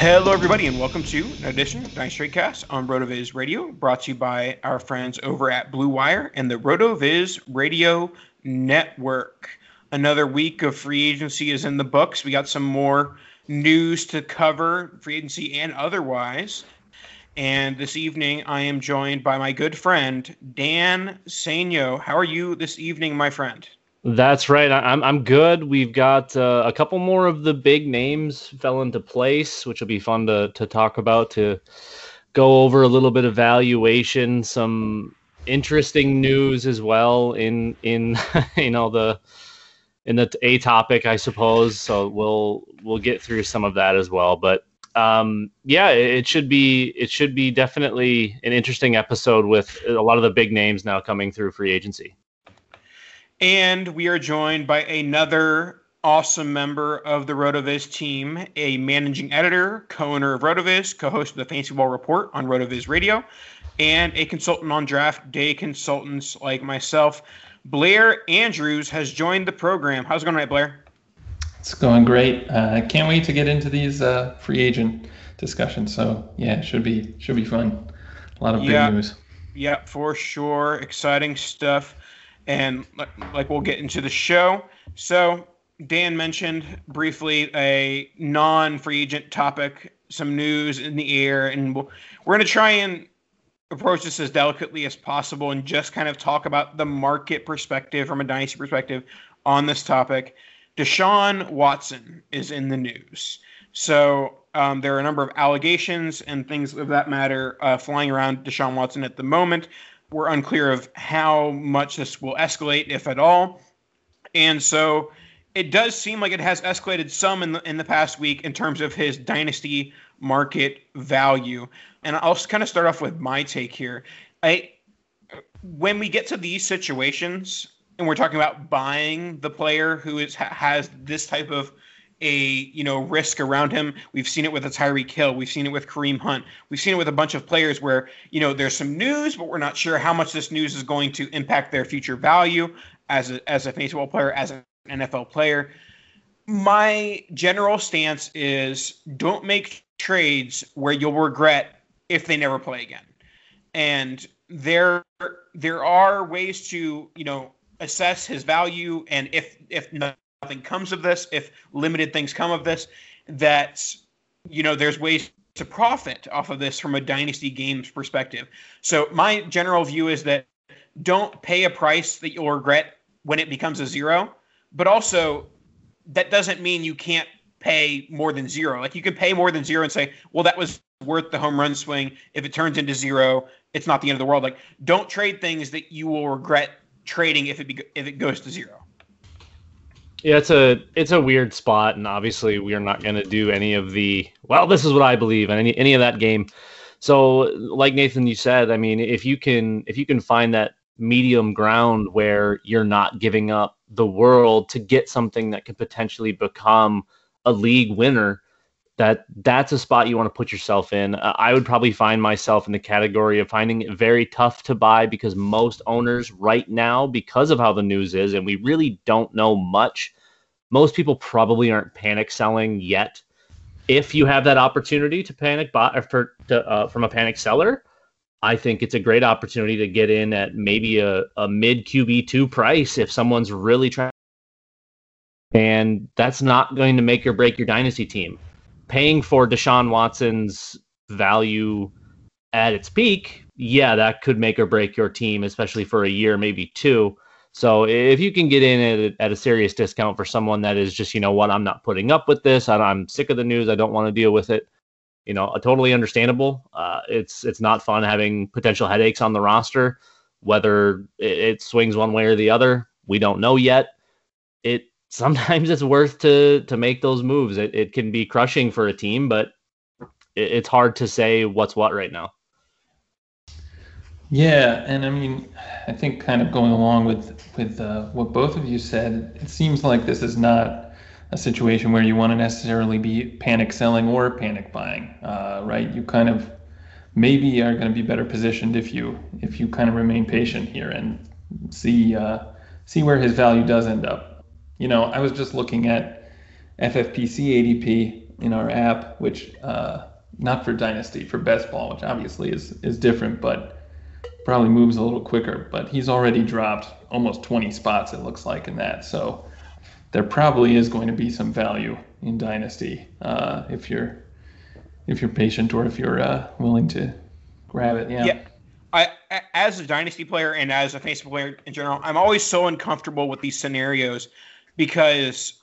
Hello, everybody, and welcome to an edition of Dynasty Trade Cast on RotoViz Radio, brought to you by our friends over at Blue Wire and the RotoViz Radio Network. Another week of free agency is in the books. We got some more news to cover, free agency and otherwise. And this evening, I am joined by my good friend, Dan Senyo. How are you this evening, my friend? That's right. I'm good. We've got a couple more of the big names fell into place, which will be fun to talk about, to go over a little bit of valuation, some interesting news as well in the topic, I suppose. So we'll get through some of that as well. But yeah, it should be definitely an interesting episode with a lot of the big names now coming through free agency. And we are joined by another awesome member of the RotoViz team, a managing editor, co-owner of RotoViz, co-host of the Fantasy Ball Report on RotoViz Radio, and a consultant on draft day consultants like myself. Blair Andrews has joined the program. How's it going tonight, Blair? It's going great. Can't wait to get into these free agent discussions. So yeah, it should be fun. A lot of big news. Yeah, for sure. Exciting stuff. And like we'll get into the show. So Dan mentioned briefly a non-free agent topic, some news in the air, and we're going to try and approach this as delicately as possible and just kind of talk about the market perspective from a dynasty perspective on this topic. Deshaun Watson is in the news. So there are a number of allegations and things of that matter flying around Deshaun Watson at the moment. We're unclear of how much this will escalate, if at all. And so it does seem like it has escalated some in the past week in terms of his dynasty market value. And I'll kind of start off with my take here. When we get to these situations and we're talking about buying the player who has this type of risk around him. We've seen it with a Tyreek Hill. We've seen it with Kareem Hunt. We've seen it with a bunch of players where, there's some news, but we're not sure how much this news is going to impact their future value as a fantasy football player, as an NFL player. My general stance is don't make trades where you'll regret if they never play again. And there are ways to, assess his value, and if nothing comes of this, if limited things come of this, that, you know, there's ways to profit off of this from a dynasty games perspective. So my general view is that don't pay a price that you'll regret when it becomes a zero, but also that doesn't mean you can't pay more than zero. Like, you can pay more than zero and say, well, that was worth the home run swing. If it turns into zero, it's not the end of the world. Like, don't trade things that you will regret trading if it goes to zero. Yeah, it's a weird spot, and obviously we are not going to do any of the, well, this is what I believe, and any of that game. So, like Nathan, you said, I mean, if you can find that medium ground where you're not giving up the world to get something that could potentially become a league winner, that's a spot you want to put yourself in. I would probably find myself in the category of finding it very tough to buy, because most owners right now, because of how the news is, and we really don't know much, most people probably aren't panic selling yet. If you have that opportunity to panic buy from a panic seller, I think it's a great opportunity to get in at maybe a mid QB2 price if someone's really trying. And that's not going to make or break your dynasty team. Paying for Deshaun Watson's value at its peak, yeah, that could make or break your team, especially for a year, maybe two. So if you can get in at a serious discount for someone that is just, you know what, I'm not putting up with this, I'm sick of the news, I don't want to deal with it, you know, totally understandable. It's not fun having potential headaches on the roster. Whether it swings one way or the other, we don't know yet. Sometimes it's worth to make those moves. It can be crushing for a team, but it's hard to say what's what right now. Yeah, and I mean, I think kind of going along with what both of you said, it seems like this is not a situation where you want to necessarily be panic selling or panic buying, right? You kind of maybe are going to be better positioned if you kind of remain patient here and see where his value does end up. You know, I was just looking at FFPC ADP in our app, which not for Dynasty, for Best Ball, which obviously is different, but probably moves a little quicker. But he's already dropped almost 20 spots, it looks like, in that. So there probably is going to be some value in Dynasty if you're patient or if you're willing to grab it. Yeah. I, as a Dynasty player and as a Facebook player in general, I'm always so uncomfortable with these scenarios, because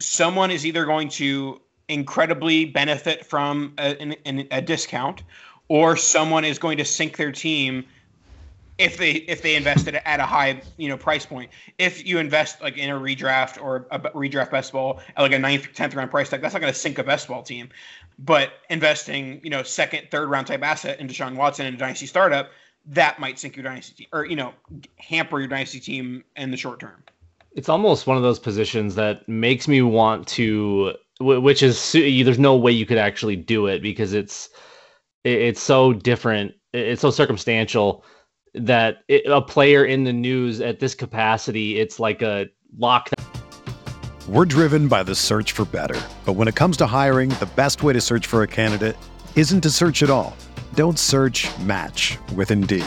someone is either going to incredibly benefit from a discount, or someone is going to sink their team if they invested at a high, you know, price point. If you invest like in a redraft or a redraft best ball at like a 9th, 10th round price tag, that's not going to sink a best ball team. But investing, you know, 2nd, 3rd round type asset in Deshaun Watson in a dynasty startup, that might sink your dynasty team, or, you know, hamper your dynasty team in the short term. It's almost one of those positions that makes me want to, which is, there's no way you could actually do it, because it's so different. It's so circumstantial that a player in the news at this capacity, it's like a lock. We're driven by the search for better, but when it comes to hiring, the best way to search for a candidate isn't to search at all. Don't search, match with Indeed.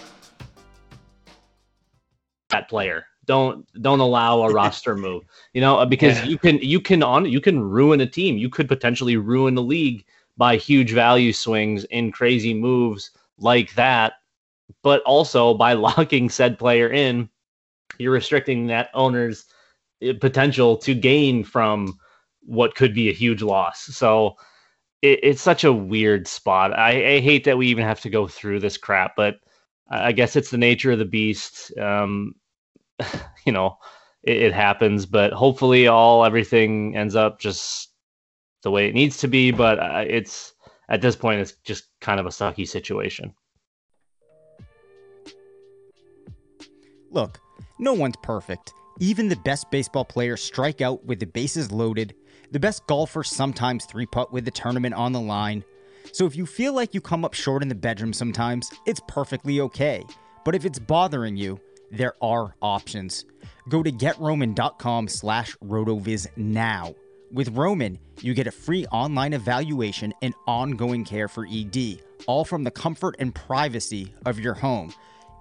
That player. Don't allow a roster move, you know, because you can ruin a team. You could potentially ruin the league by huge value swings in crazy moves like that. But also by locking said player in, you're restricting that owner's potential to gain from what could be a huge loss. So it's such a weird spot. I hate that we even have to go through this crap, but I guess it's the nature of the beast. You know, it happens, but hopefully everything ends up just the way it needs to be. But it's at this point, it's just kind of a sucky situation. Look, no one's perfect. Even the best baseball players strike out with the bases loaded. The best golfers sometimes three-putt with the tournament on the line. So if you feel like you come up short in the bedroom sometimes, it's perfectly okay. But if it's bothering you, there are options. Go to GetRoman.com/RotoViz now. With Roman, you get a free online evaluation and ongoing care for ED, all from the comfort and privacy of your home.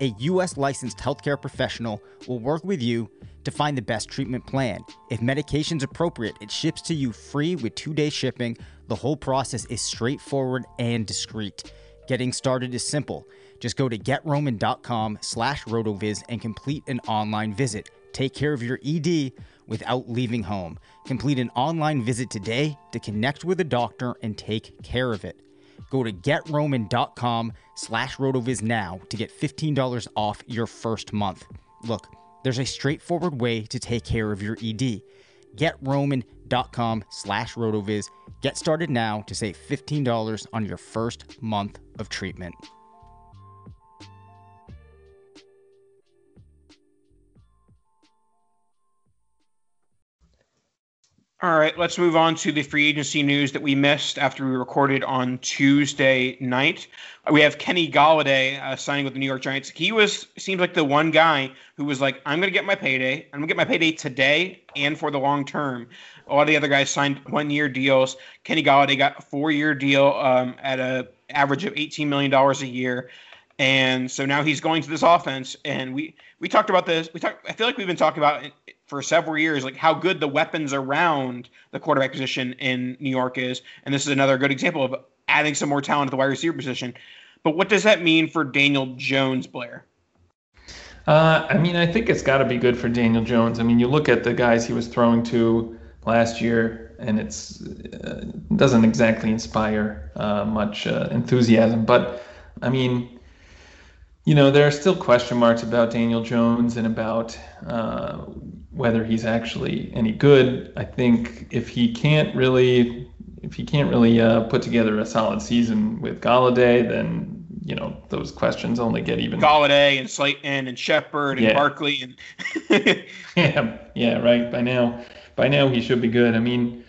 A U.S. licensed healthcare professional will work with you to find the best treatment plan. If medication's appropriate, it ships to you free with 2-day shipping. The whole process is straightforward and discreet. Getting started is simple. Just go to GetRoman.com/RotoViz and complete an online visit. Take care of your ED without leaving home. Complete an online visit today to connect with a doctor and take care of it. Go to GetRoman.com/RotoViz now to get $15 off your first month. Look, there's a straightforward way to take care of your ED. GetRoman.com/RotoViz. Get started now to save $15 on your first month of treatment. All right, let's move on to the free agency news that we missed after we recorded on Tuesday night. We have Kenny Golladay signing with the New York Giants. He seems like the one guy who was like, I'm going to get my payday. I'm going to get my payday today and for the long term. A lot of the other guys signed 1-year deals. Kenny Golladay got a 4-year deal at an average of $18 million a year. And so now he's going to this offense. And we talked about this. I feel like we've been talking about it for several years, like how good the weapons around the quarterback position in New York is. And this is another good example of adding some more talent to the wide receiver position. But what does that mean for Daniel Jones, Blair? I mean, I think it's got to be good for Daniel Jones. I mean, you look at the guys he was throwing to last year, and it doesn't exactly inspire much enthusiasm. But, I mean, you know, there are still question marks about Daniel Jones and about whether he's actually any good. I think if he can't really put together a solid season with Golladay, then, you know, those questions only get even. Golladay and Slayton and Shepard and Barkley and. yeah, right. By now he should be good. I mean,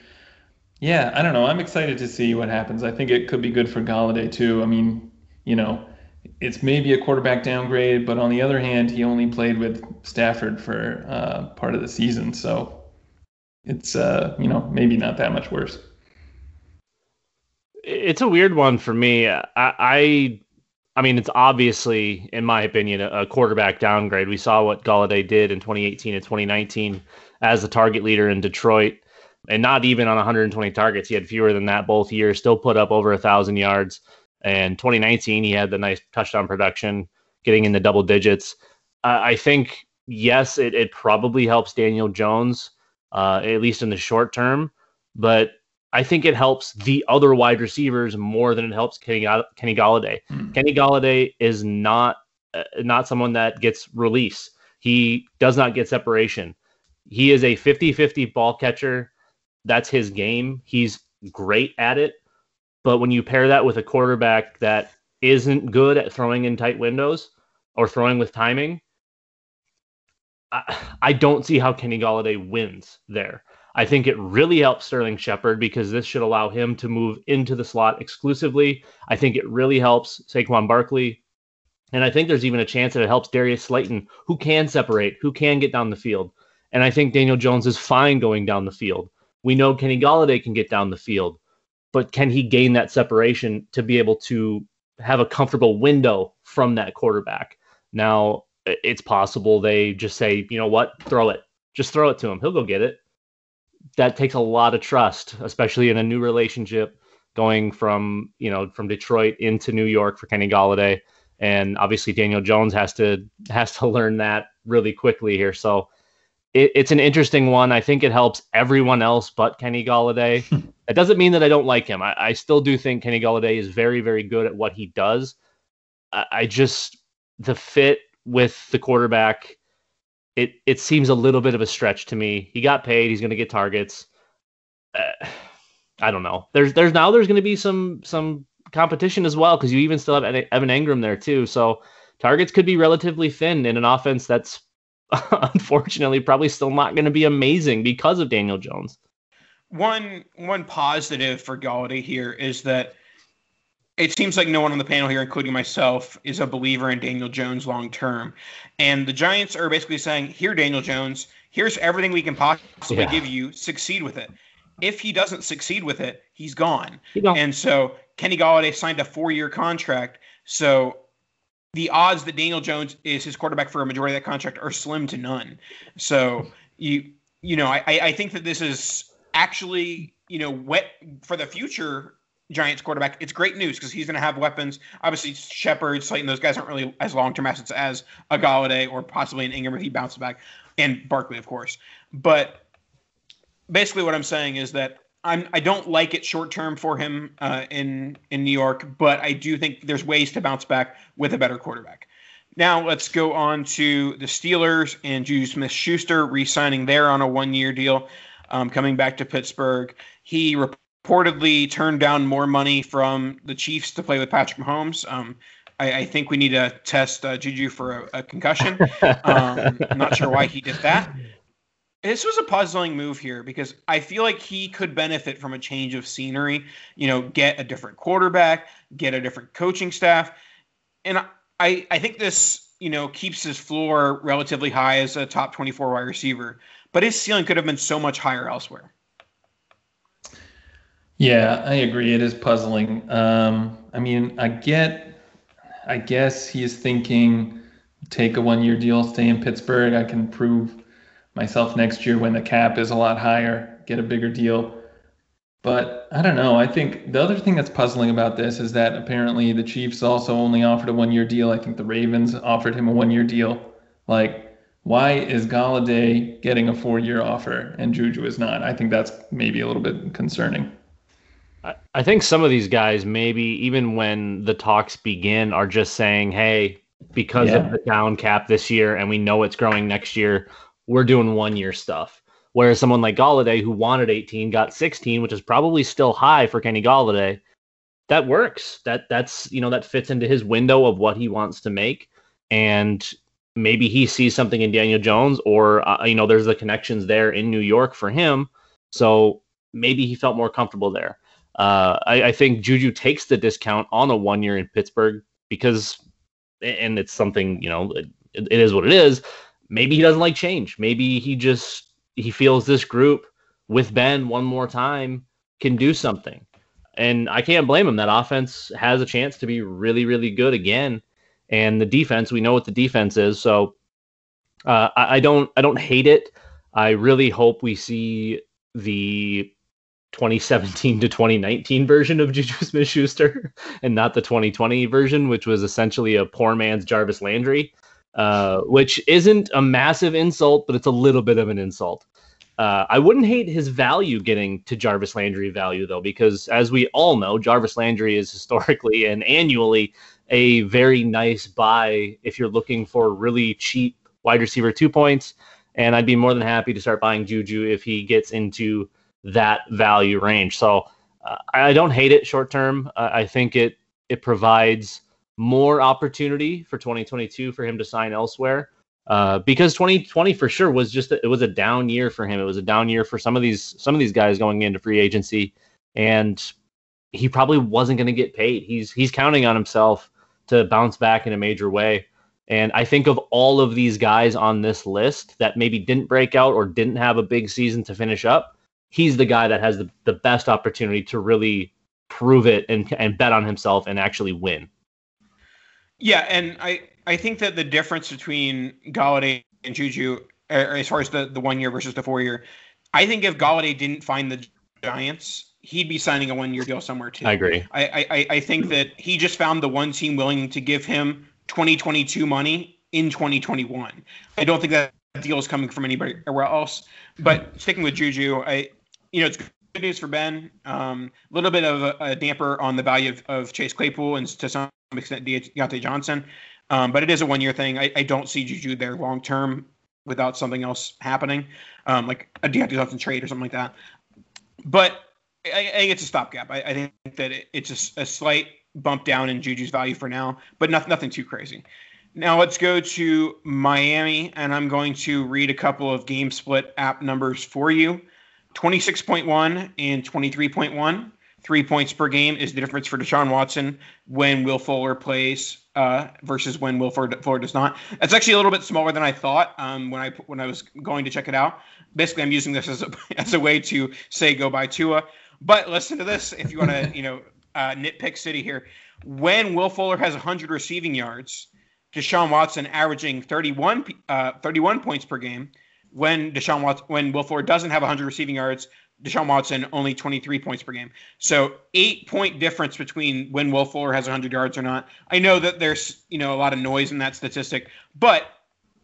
yeah, I don't know. I'm excited to see what happens. I think it could be good for Golladay too. I mean, you know, it's maybe a quarterback downgrade, but on the other hand, he only played with Stafford for part of the season, so it's you know, maybe not that much worse. It's a weird one for me. I mean, it's obviously, in my opinion, a quarterback downgrade. We saw what Golladay did in 2018 and 2019 as the target leader in Detroit, and not even on 120 targets. He had fewer than that both years, still put up over 1,000 yards. And 2019, he had the nice touchdown production, getting in the double digits. I think, yes, it probably helps Daniel Jones, at least in the short term. But I think it helps the other wide receivers more than it helps Kenny Golladay. Mm-hmm. Kenny Golladay is not someone that gets release. He does not get separation. He is a 50-50 ball catcher. That's his game. He's great at it. But when you pair that with a quarterback that isn't good at throwing in tight windows or throwing with timing, I don't see how Kenny Golladay wins there. I think it really helps Sterling Shepard because this should allow him to move into the slot exclusively. I think it really helps Saquon Barkley. And I think there's even a chance that it helps Darius Slayton, who can separate, who can get down the field. And I think Daniel Jones is fine going down the field. We know Kenny Golladay can get down the field. But can he gain that separation to be able to have a comfortable window from that quarterback? Now, it's possible they just say, you know what, throw it. Just throw it to him. He'll go get it. That takes a lot of trust, especially in a new relationship going from, you know, from Detroit into New York for Kenny Golladay. And obviously Daniel Jones has to learn that really quickly here. So it's an interesting one. I think it helps everyone else but Kenny Golladay. That doesn't mean that I don't like him. I still do think Kenny Golladay is very, very good at what he does. I just, the fit with the quarterback, it seems a little bit of a stretch to me. He got paid. He's going to get targets. I don't know. There's going to be some competition as well, because you even still have Evan Engram there too. So targets could be relatively thin in an offense that's unfortunately probably still not going to be amazing because of Daniel Jones. One positive for Golladay here is that it seems like no one on the panel here, including myself, is a believer in Daniel Jones long term. And the Giants are basically saying, here, Daniel Jones, here's everything we can possibly give you. Succeed with it. If he doesn't succeed with it, he's gone. And so Kenny Golladay signed a 4-year contract. So the odds that Daniel Jones is his quarterback for a majority of that contract are slim to none. So I think that this is actually, wet for the future Giants quarterback. It's great news because he's going to have weapons. Obviously, Shepard, Slayton, those guys aren't really as long-term assets as a Golladay or possibly an Ingram if he bounces back, and Barkley, of course. But basically what I'm saying is that I don't like it short-term for him in New York, but I do think there's ways to bounce back with a better quarterback. Now let's go on to the Steelers and Juju Smith-Schuster re-signing there on a 1-year deal, coming back to Pittsburgh. He reportedly turned down more money from the Chiefs to play with Patrick Mahomes. I think we need to test Juju for a concussion. I'm not sure why he did that. This was a puzzling move here because I feel like he could benefit from a change of scenery, get a different quarterback, get a different coaching staff. And I think this, keeps his floor relatively high as a top 24 wide receiver, but his ceiling could have been so much higher elsewhere. Yeah, I agree. It is puzzling. I guess he is thinking, take a 1-year deal, stay in Pittsburgh. I can prove myself next year when the cap is a lot higher, get a bigger deal. But I don't know. I think the other thing that's puzzling about this is that apparently the Chiefs also only offered a 1-year deal. I think the Ravens offered him a 1-year deal. Like, why is Golladay getting a 4-year offer and Juju is not? I think that's maybe a little bit concerning. I think some of these guys, maybe even when the talks begin, are just saying, hey, because of the down cap this year and we know it's growing next year, we're doing 1-year stuff. Whereas someone like Golladay, who wanted 18, got 16, which is probably still high for Kenny Golladay. That works. That fits into his window of what he wants to make. And maybe he sees something in Daniel Jones or, there's the connections there in New York for him. So maybe he felt more comfortable there. I think Juju takes the discount on a 1-year in Pittsburgh because, and it's something, it is what it is. Maybe he doesn't like change. Maybe he feels this group with Ben one more time can do something. And I can't blame him. That offense has a chance to be really, really good again. And the defense, we know what the defense is. So I don't hate it. I really hope we see the 2017 to 2019 version of Juju Smith-Schuster and not the 2020 version, which was essentially a poor man's Jarvis Landry. Which isn't a massive insult, but it's a little bit of an insult. I wouldn't hate his value getting to Jarvis Landry value, though, because as we all know, Jarvis Landry is historically and annually a very nice buy if you're looking for really cheap wide receiver 2 points. And I'd be more than happy to start buying Juju if he gets into that value range. So I don't hate it short term. I think it provides more opportunity for 2022 for him to sign elsewhere, because 2020 for sure was it was a down year for him. It was a down year for some of these guys going into free agency, and he probably wasn't going to get paid. He's counting on himself to bounce back in a major way. And I think of all of these guys on this list that maybe didn't break out or didn't have a big season to finish up, he's the guy that has the best opportunity to really prove it and bet on himself and actually win. Yeah, and I think that the difference between Golladay and Juju, as far as the 1-year versus the 4-year, I think if Golladay didn't find the Giants, he'd be signing a 1-year deal somewhere too. I agree. I think that he just found the one team willing to give him 2022 money in 2021. I don't think that deals coming from anybody else. But sticking with Juju, it's good news for Ben. A little bit of a damper on the value of Chase Claypool and to some extent Diontae Johnson. But it is a one-year thing. I don't see Juju there long-term without something else happening, like a Diontae Johnson trade or something like that. But I think it's a stopgap. I think that it's a slight bump down in Juju's value for now, but nothing too crazy. Now let's go to Miami, and I'm going to read a couple of game split app numbers for you. 26.1 and 23.1. 3 points per game is the difference for Deshaun Watson when Will Fuller plays versus when Will Fuller does not. That's actually a little bit smaller than I thought when I was going to check it out. Basically, I'm using this as a way to say go by Tua. But listen to this if you want to nitpick City here. When Will Fuller has 100 receiving yards, Deshaun Watson averaging 31 points per game. When Will Fuller doesn't have 100 receiving yards, Deshaun Watson only 23 points per game. So 8-point difference between when Will Fuller has 100 yards or not. I know that there's a lot of noise in that statistic, but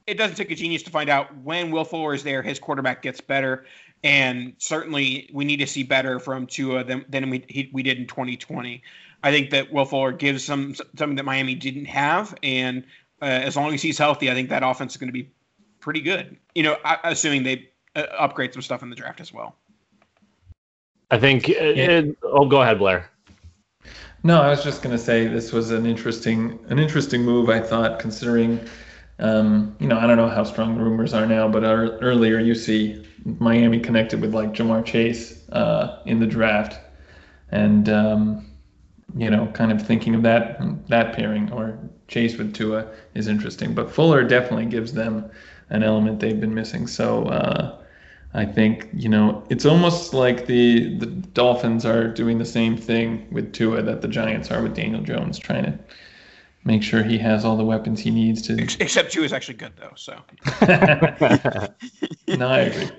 it doesn't take a genius to find out when Will Fuller is there, his quarterback gets better, and certainly we need to see better from Tua than we did in 2020. I think that Will Fuller gives something that Miami didn't have, and as long as he's healthy, I think that offense is going to be pretty good. Assuming they upgrade some stuff in the draft as well. I think. Go ahead, Blair. No, I was just going to say this was an interesting move. I thought, considering, I don't know how strong the rumors are now, but earlier you see Miami connected with like Ja'Marr Chase in the draft, and kind of thinking of that pairing or Chase with Tua is interesting. But Fuller definitely gives them an element they've been missing. So I think, it's almost like the Dolphins are doing the same thing with Tua that the Giants are with Daniel Jones, trying to make sure he has all the weapons he needs to. Except Tua is actually good, though. So. No, I agree.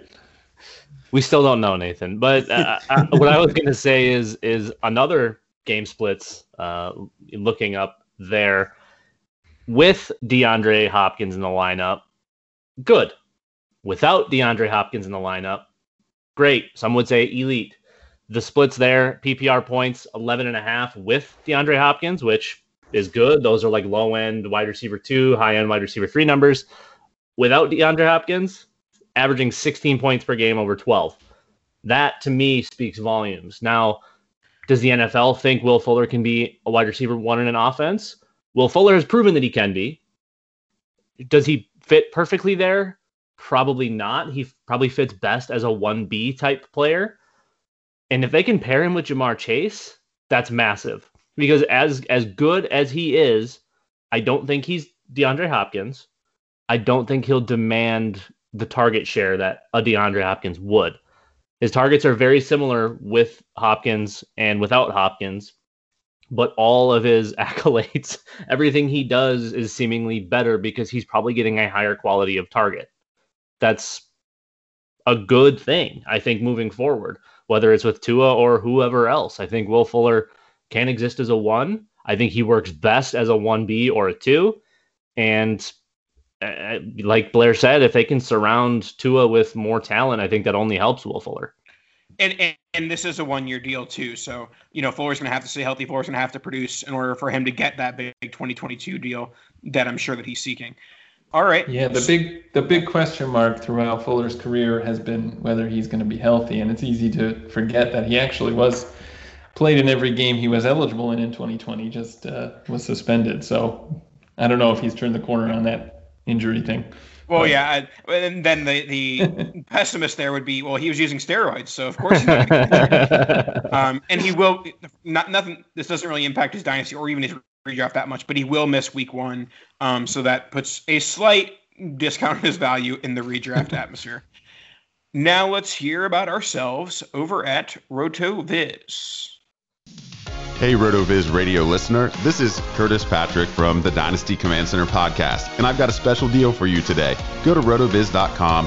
We still don't know, Nathan. But what I was going to say is another game splits looking up there with DeAndre Hopkins in the lineup. Good. Without DeAndre Hopkins in the lineup, great. Some would say elite. The splits there, PPR points, 11.5 with DeAndre Hopkins, which is good. Those are like low-end wide receiver 2, high-end wide receiver 3 numbers. Without DeAndre Hopkins, averaging 16 points per game over 12. That, to me, speaks volumes. Now, does the NFL think Will Fuller can be a wide receiver 1 in an offense? Will Fuller has proven that he can be. Does he fit perfectly there? Probably not. He probably fits best as a 1B type player. And if they can pair him with Ja'Marr Chase, that's massive. Because as good as he is, I don't think he's DeAndre Hopkins. I don't think he'll demand the target share that a DeAndre Hopkins would. His targets are very similar with Hopkins and without Hopkins. But all of his accolades, everything he does is seemingly better because he's probably getting a higher quality of target. That's a good thing, I think, moving forward, whether it's with Tua or whoever else. I think Will Fuller can exist as a 1. I think he works best as a 1B or a 2. And like Blair said, if they can surround Tua with more talent, I think that only helps Will Fuller. And this is a one-year deal, too. So, Fuller's going to have to stay healthy. Fuller's going to have to produce in order for him to get that big 2022 deal that I'm sure that he's seeking. All right. Yeah, the big question mark throughout Fuller's career has been whether he's going to be healthy, and it's easy to forget that he actually played in every game he was eligible in 2020, just was suspended. So I don't know if he's turned the corner on that injury thing. Well, yeah, and then the pessimist there would be, well, he was using steroids, so of course he's not going to get and he will nothing. This doesn't really impact his dynasty or even his redraft that much, but he will miss week 1, so that puts a slight discount on his value in the redraft atmosphere. Now let's hear about ourselves over at RotoViz. Hey, RotoViz radio listener, this is Curtis Patrick from the Dynasty Command Center podcast, and I've got a special deal for you today. Go to rotoviz.com,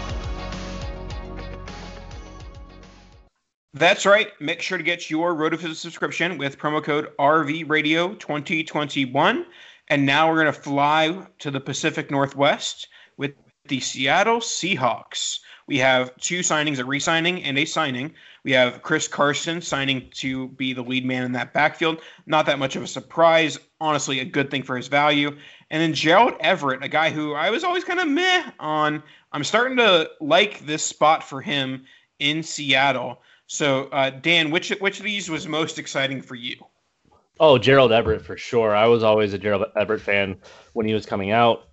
That's right. Make sure to get your RotoViz subscription with promo code RVRadio2021. And now we're going to fly to the Pacific Northwest with the Seattle Seahawks. We have two signings, a re-signing and a signing. We have Chris Carson signing to be the lead man in that backfield. Not that much of a surprise. Honestly, a good thing for his value. And then Gerald Everett, a guy who I was always kind of meh on. I'm starting to like this spot for him in Seattle. So, Dan, which of these was most exciting for you? Oh, Gerald Everett for sure. I was always a Gerald Everett fan when he was coming out.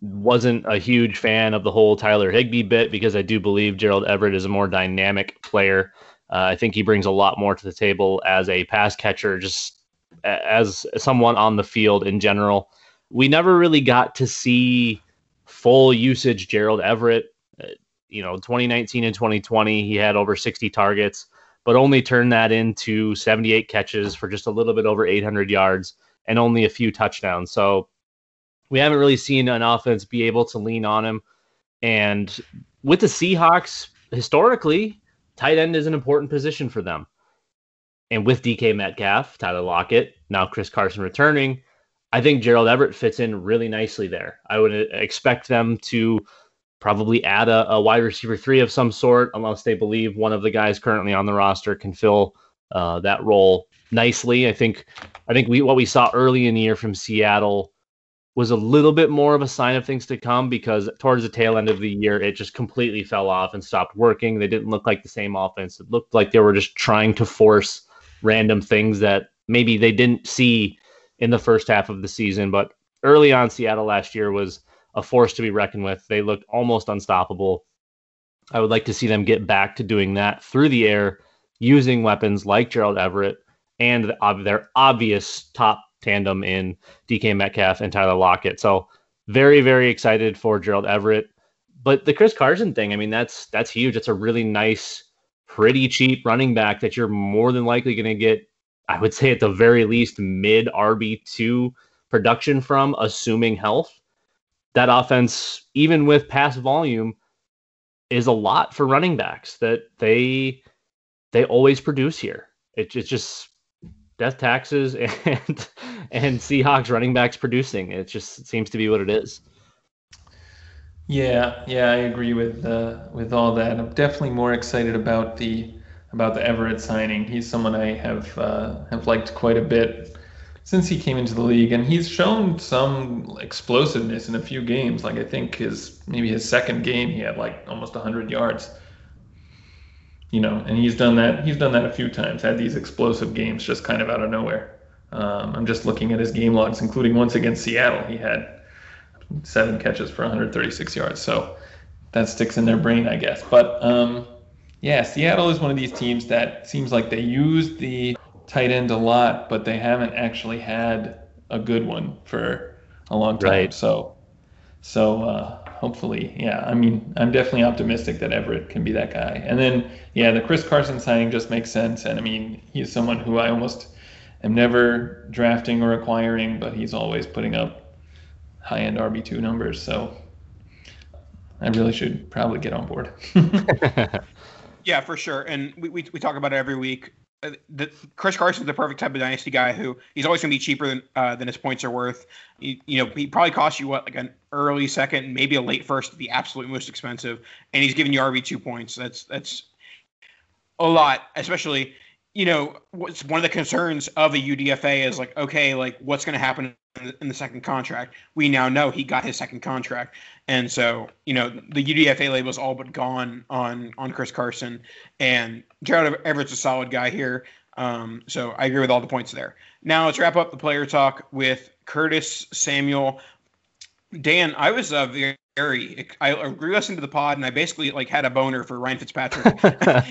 Wasn't a huge fan of the whole Tyler Higbee bit because I do believe Gerald Everett is a more dynamic player. I think he brings a lot more to the table as a pass catcher, just as someone on the field in general. We never really got to see full usage Gerald Everett. 2019 and 2020, he had over 60 targets, but only turned that into 78 catches for just a little bit over 800 yards and only a few touchdowns. So we haven't really seen an offense be able to lean on him. And with the Seahawks, historically, tight end is an important position for them. And with DK Metcalf, Tyler Lockett, now Chris Carson returning, I think Gerald Everett fits in really nicely there. I would expect them to probably add a wide receiver 3 of some sort, unless they believe one of the guys currently on the roster can fill that role nicely. I think what we saw early in the year from Seattle was a little bit more of a sign of things to come, because towards the tail end of the year, it just completely fell off and stopped working. They didn't look like the same offense. It looked like they were just trying to force random things that maybe they didn't see in the first half of the season. But early on, Seattle last year was a force to be reckoned with. They looked almost unstoppable. I would like to see them get back to doing that through the air, using weapons like Gerald Everett and their obvious top tandem in DK Metcalf and Tyler Lockett. So very, very excited for Gerald Everett. But the Chris Carson thing, I mean, that's huge. It's a really nice, pretty cheap running back that you're more than likely going to get, I would say at the very least, mid RB2 production from, assuming health. That offense, even with pass volume, is a lot for running backs that they always produce here. It's just death taxes and Seahawks running backs producing. It just seems to be what it is. Yeah, I agree with all that. I'm definitely more excited about the Everett signing. He's someone I have liked quite a bit since he came into the league, and he's shown some explosiveness in a few games. Like I think his second game, he had like almost 100 yards, and he's done that a few times, had these explosive games just kind of out of nowhere. I'm just looking at his game logs, including once against Seattle, he had 7 catches for 136 yards. So that sticks in their brain, I guess. But Seattle is one of these teams that seems like they use the tight end a lot, but they haven't actually had a good one for a long time. Right. So hopefully, I'm definitely optimistic that Everett can be that guy. And then, the Chris Carson signing just makes sense. And I mean, he's someone who I almost am never drafting or acquiring, but he's always putting up high-end RB2 numbers. So I really should probably get on board. Yeah, for sure. And we talk about it every week. Chris Carson's the perfect type of dynasty guy who he's always going to be cheaper than his points are worth. He probably costs you an early second, maybe a late first, the absolute most expensive, and he's giving you RB2 points. That's a lot, especially what's one of the concerns of a UDFA is what's going to happen in the second contract. We now know he got his second contract, and so the UDFA label is all but gone on Chris Carson, and Gerald Everett's a solid guy here. So I agree with all the points there. Now let's wrap up the player talk with Curtis Samuel. Dan, I was I re-listened to the pod, and I basically had a boner for Ryan Fitzpatrick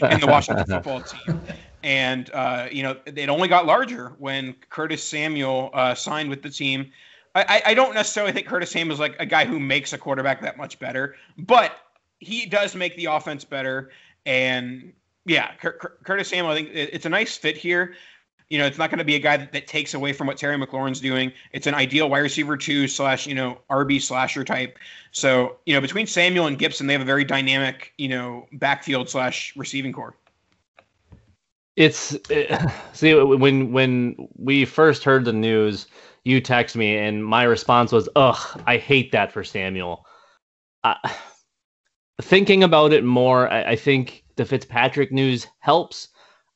and the Washington football team. And, it only got larger when Curtis Samuel signed with the team. I don't necessarily think Curtis Samuel is a guy who makes a quarterback that much better, but he does make the offense better. And Yeah, Curtis Samuel, I think it's a nice fit here. You know, it's not going to be a guy that takes away from what Terry McLaurin's doing. It's an ideal wide receiver 2 slash, you know, RB slasher type. So, you know, between Samuel and Gibson, they have a very dynamic, you know, backfield slash receiving core. See, when we first heard the news, you text me and my response was, ugh, I hate that for Samuel. Thinking about it more, I think the Fitzpatrick news helps.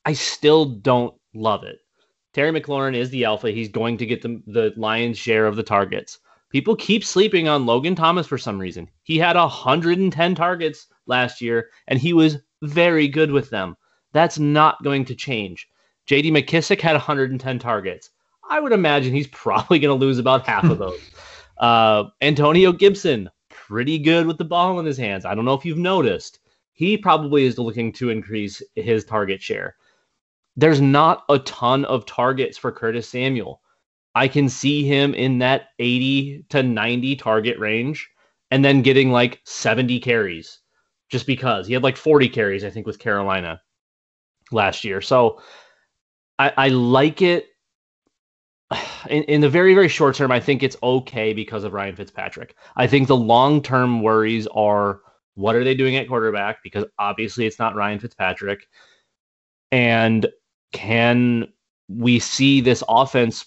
I still don't love it. Terry McLaurin is the alpha. He's going to get the lion's share of the targets. People keep sleeping on Logan Thomas for some reason. He had 110 targets last year, and he was very good with them. That's not going to change. J.D. McKissic had 110 targets. I would imagine he's probably going to lose about half of those. Antonio Gibson, pretty good with the ball in his hands. I don't know if you've noticed. He probably is looking to increase his target share. There's not a ton of targets for Curtis Samuel. I can see him in that 80 to 90 target range and then getting like 70 carries just because he had like 40 carries, I think, with Carolina last year. So I like it. In the very, very short term, I think it's okay because of Ryan Fitzpatrick. I think the long-term worries are, what are they doing at quarterback? Because obviously it's not Ryan Fitzpatrick. And can we see this offense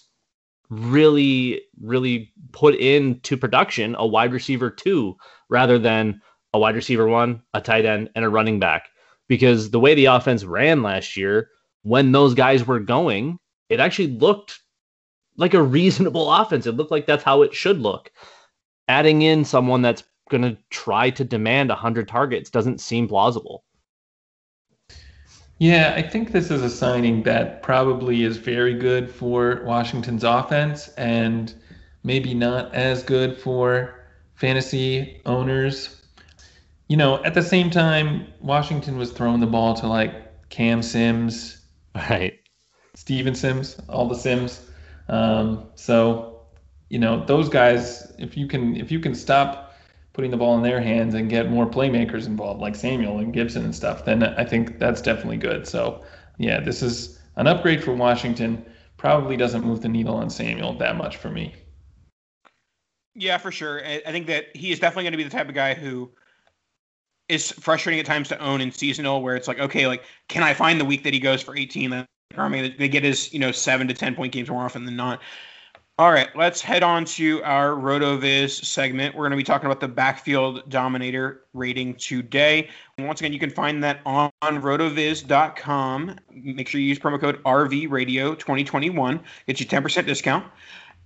really, really put into production a wide receiver 2 rather than a wide receiver 1, a tight end, and a running back? Because the way the offense ran last year, when those guys were going, it actually looked like a reasonable offense. It looked like that's how it should look. Adding in someone that's going to try to demand 100 targets doesn't seem plausible. Yeah, I think this is a signing that probably is very good for Washington's offense and maybe not as good for fantasy owners. You know, at the same time, Washington was throwing the ball to like Cam Sims, right? Steven Sims, all the Sims. So, you know, those guys, if you can stop putting the ball in their hands and get more playmakers involved like Samuel and Gibson and stuff, then I think that's definitely good. So, yeah, this is an upgrade for Washington. Probably doesn't move the needle on Samuel that much for me. Yeah, for sure. I think that he is definitely going to be the type of guy who is frustrating at times to own in seasonal, where it's like, okay, like, can I find the week that he goes for 18? I mean, they get his, you know, 7 to 10 point games more often than not. All right, let's head on to our RotoViz segment. We're going to be talking about the backfield dominator rating today. And once again, you can find that on rotoviz.com. Make sure you use promo code RVRadio2021. Get you 10% discount.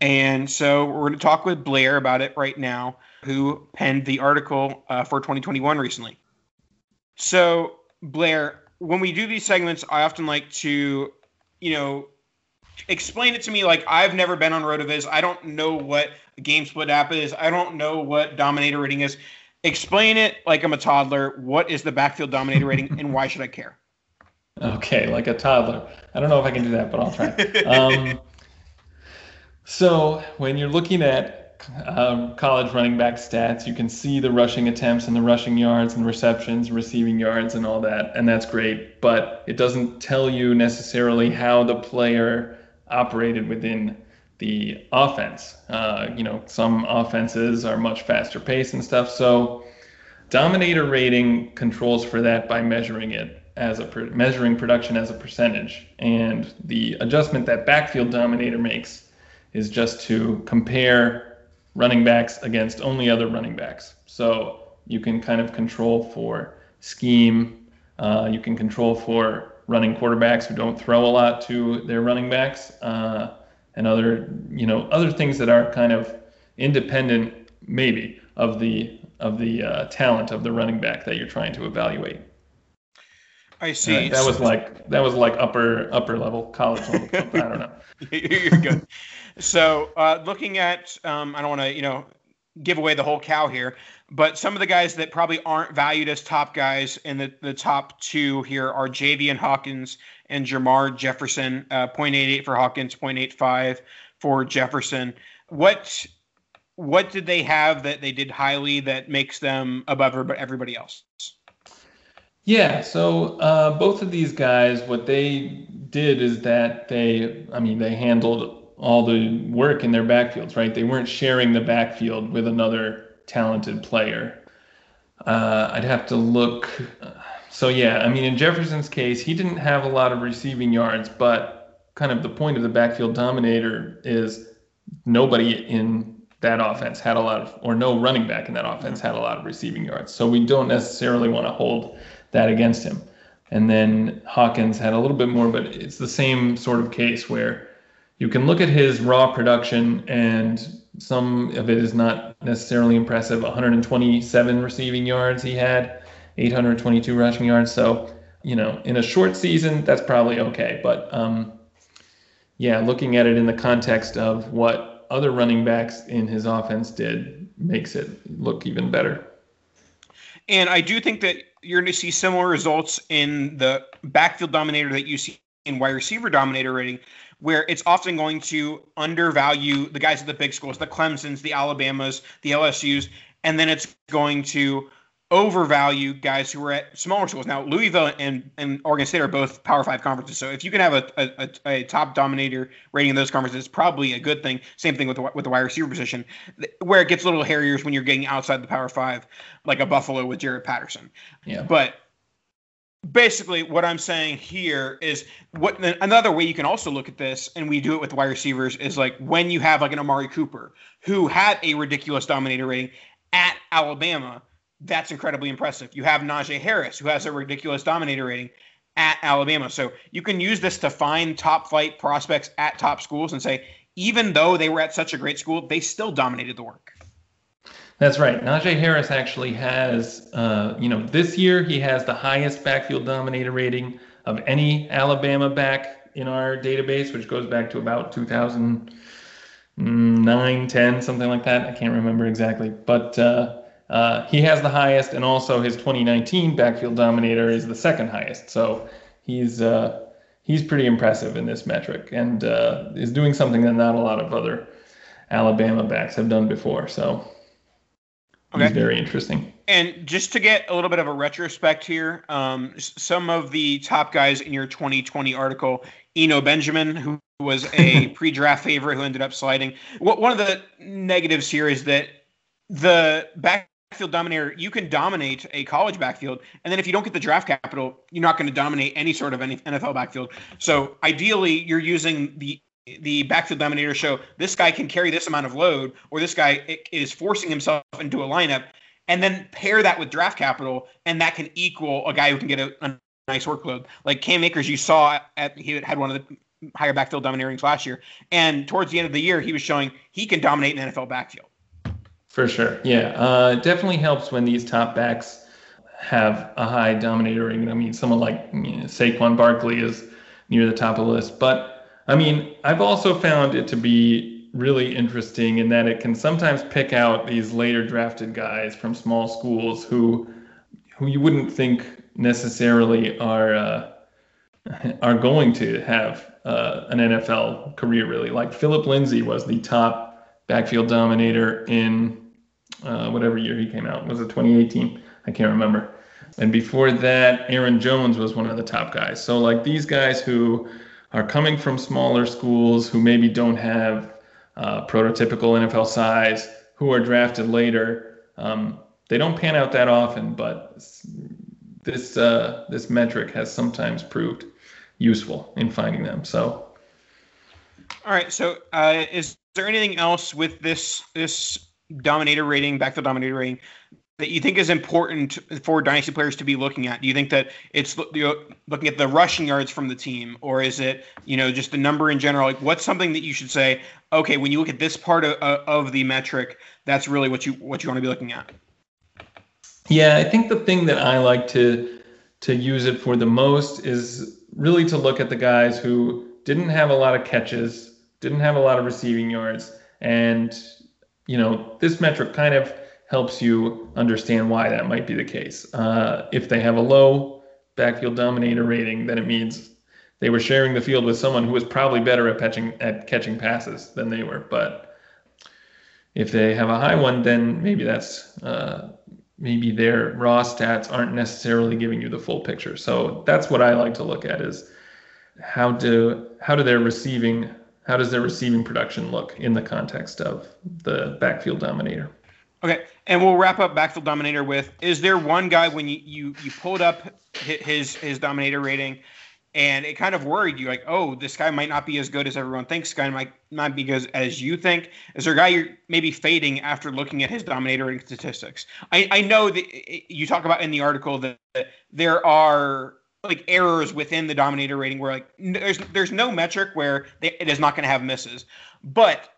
And so we're going to talk with Blair about it right now, who penned the article for 2021 recently. So, Blair, when we do these segments, I often like to, you know, explain it to me like I've never been on RotoViz. I don't know what game split app is. I don't know what dominator rating is. Explain it like I'm a toddler. What is the backfield dominator rating and why should I care? Okay, like a toddler. I don't know if I can do that, but I'll try. So when you're looking at college running back stats, you can see the rushing attempts and the rushing yards and receptions, receiving yards and all that, and that's great. But it doesn't tell you necessarily how the player operated within the offense. You know, some offenses are much faster paced and stuff. So dominator rating controls for that by measuring it as measuring production as a percentage. And the adjustment that backfield dominator makes is just to compare running backs against only other running backs. So you can kind of control for scheme. You can control for running quarterbacks who don't throw a lot to their running backs, and other things that are kind of independent, maybe, of the talent of the running back that you're trying to evaluate. I see. That was like upper level, college level. I don't know. You're good. So looking at, I don't want to give away the whole cow here, but some of the guys that probably aren't valued as top guys in the top 2 here are Javian Hawkins and Jamar Jefferson, 0.88 for Hawkins, 0.85 for Jefferson. What did they have that they did highly that makes them above everybody else? Yeah, so both of these guys, what they did is that they handled all the work in their backfields, right? They weren't sharing the backfield with another talented player. I'd have to look. So, yeah, in Jefferson's case, he didn't have a lot of receiving yards, but kind of the point of the backfield dominator is nobody in that offense had a lot of, or no running back in that offense had a lot of receiving yards. So we don't necessarily want to hold that against him. And then Hawkins had a little bit more, but it's the same sort of case where you can look at his raw production and some of it is not necessarily impressive. 127 receiving yards he had, 822 rushing yards. So, in a short season, that's probably okay. But looking at it in the context of what other running backs in his offense did makes it look even better. And I do think that you're going to see similar results in the backfield dominator that you see in wide receiver dominator rating, where it's often going to undervalue the guys at the big schools, the Clemsons, the Alabamas, the LSUs, and then it's going to overvalue guys who are at smaller schools. Now, Louisville and Oregon State are both Power 5 conferences, so if you can have a top dominator rating in those conferences, it's probably a good thing. Same thing with the wide receiver position, where it gets a little hairier when you're getting outside the Power 5, like a Buffalo with Jared Patterson. Yeah. But basically what I'm saying here is another way you can also look at this, and we do it with wide receivers, is like when you have like an Amari Cooper, who had a ridiculous dominator rating at Alabama, that's incredibly impressive. You have Najee Harris, who has a ridiculous dominator rating at Alabama. So you can use this to find top flight prospects at top schools and say, even though they were at such a great school, they still dominated the work. That's right. Najee Harris actually has, this year he has the highest backfield dominator rating of any Alabama back in our database, which goes back to about 2009, 10, something like that. I can't remember exactly, but, he has the highest, and also his 2019 backfield dominator is the second highest. So he's pretty impressive in this metric, and is doing something that not a lot of other Alabama backs have done before. So he's very interesting. And just to get a little bit of a retrospect here, some of the top guys in your 2020 article, Eno Benjamin, who was a pre-draft favorite who ended up sliding. One of the negatives here is that the backfield dominator, you can dominate a college backfield, and then if you don't get the draft capital, you're not going to dominate any sort of any NFL backfield. So ideally, you're using the backfield dominator to show this guy can carry this amount of load, or this guy is forcing himself into a lineup, and then pair that with draft capital, and that can equal a guy who can get a nice workload. Like Cam Akers, you saw he had one of the higher backfield dominatorings last year, and towards the end of the year, he was showing he can dominate an NFL backfield. For sure. Yeah. It definitely helps when these top backs have a high dominator rating. Someone like Saquon Barkley is near the top of the list. But, I've also found it to be really interesting in that it can sometimes pick out these later drafted guys from small schools who you wouldn't think necessarily are going to have an NFL career, really. Like Philip Lindsay was the top backfield dominator in whatever year he came out. Was it 2018? I can't remember. And before that, Aaron Jones was one of the top guys. So like these guys who are coming from smaller schools, who maybe don't have prototypical NFL size, who are drafted later, they don't pan out that often, but this metric has sometimes proved useful in finding them. So. All right. So is there anything else with this dominator rating, backfield dominator rating, that you think is important for dynasty players to be looking at? Do you think that it's looking at the rushing yards from the team, or is it just the number in general? Like, what's something that you should say, okay, when you look at this part of the metric, that's really what you want to be looking at? Yeah, I think the thing that I like to use it for the most is really to look at the guys who didn't have a lot of catches, didn't have a lot of receiving yards. And, this metric kind of helps you understand why that might be the case. If they have a low backfield dominator rating, then it means they were sharing the field with someone who was probably better at catching passes than they were. But if they have a high one, then maybe that's maybe their raw stats aren't necessarily giving you the full picture. So that's what I like to look at is how does their receiving production look in the context of the backfield dominator. Okay, and we'll wrap up backfield dominator with, is there one guy when you pulled up his dominator rating and it kind of worried you, like, oh, this guy might not be as good as everyone thinks, this guy might not be good as you think? Is there a guy you're maybe fading after looking at his dominator rating statistics? I know that you talk about in the article that there are like errors within the dominator rating where like there's no metric where it is not going to have misses, but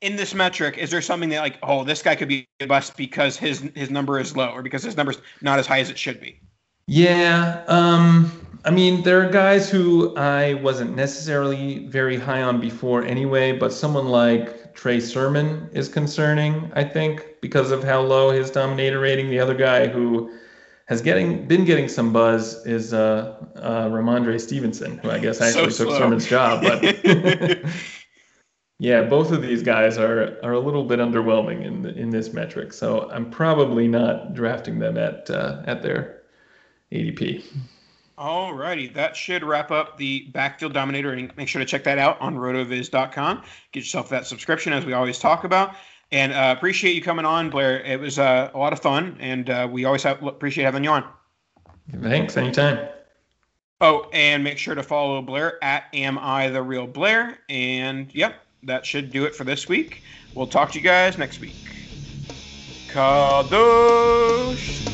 in this metric, is there something that like, oh, this guy could be a bust because his number is low or because his number's not as high as it should be? Yeah. I mean, there are guys who I wasn't necessarily very high on before anyway, but someone like Trey Sermon is concerning, I think, because of how low his dominator rating. The other guy who has been getting some buzz is Ramondre Stevenson, who I guess actually took Sermon's job. But yeah, both of these guys are a little bit underwhelming in this metric, so I'm probably not drafting them at their ADP. Alrighty, that should wrap up the backfield dominator, and make sure to check that out on rotoviz.com. Get yourself that subscription, as we always talk about. And appreciate you coming on, Blair. It was a lot of fun, and we always appreciate having you on. Thanks. Anytime. Oh, and make sure to follow Blair at Am I the Real Blair. And, yep, that should do it for this week. We'll talk to you guys next week. Kadosh.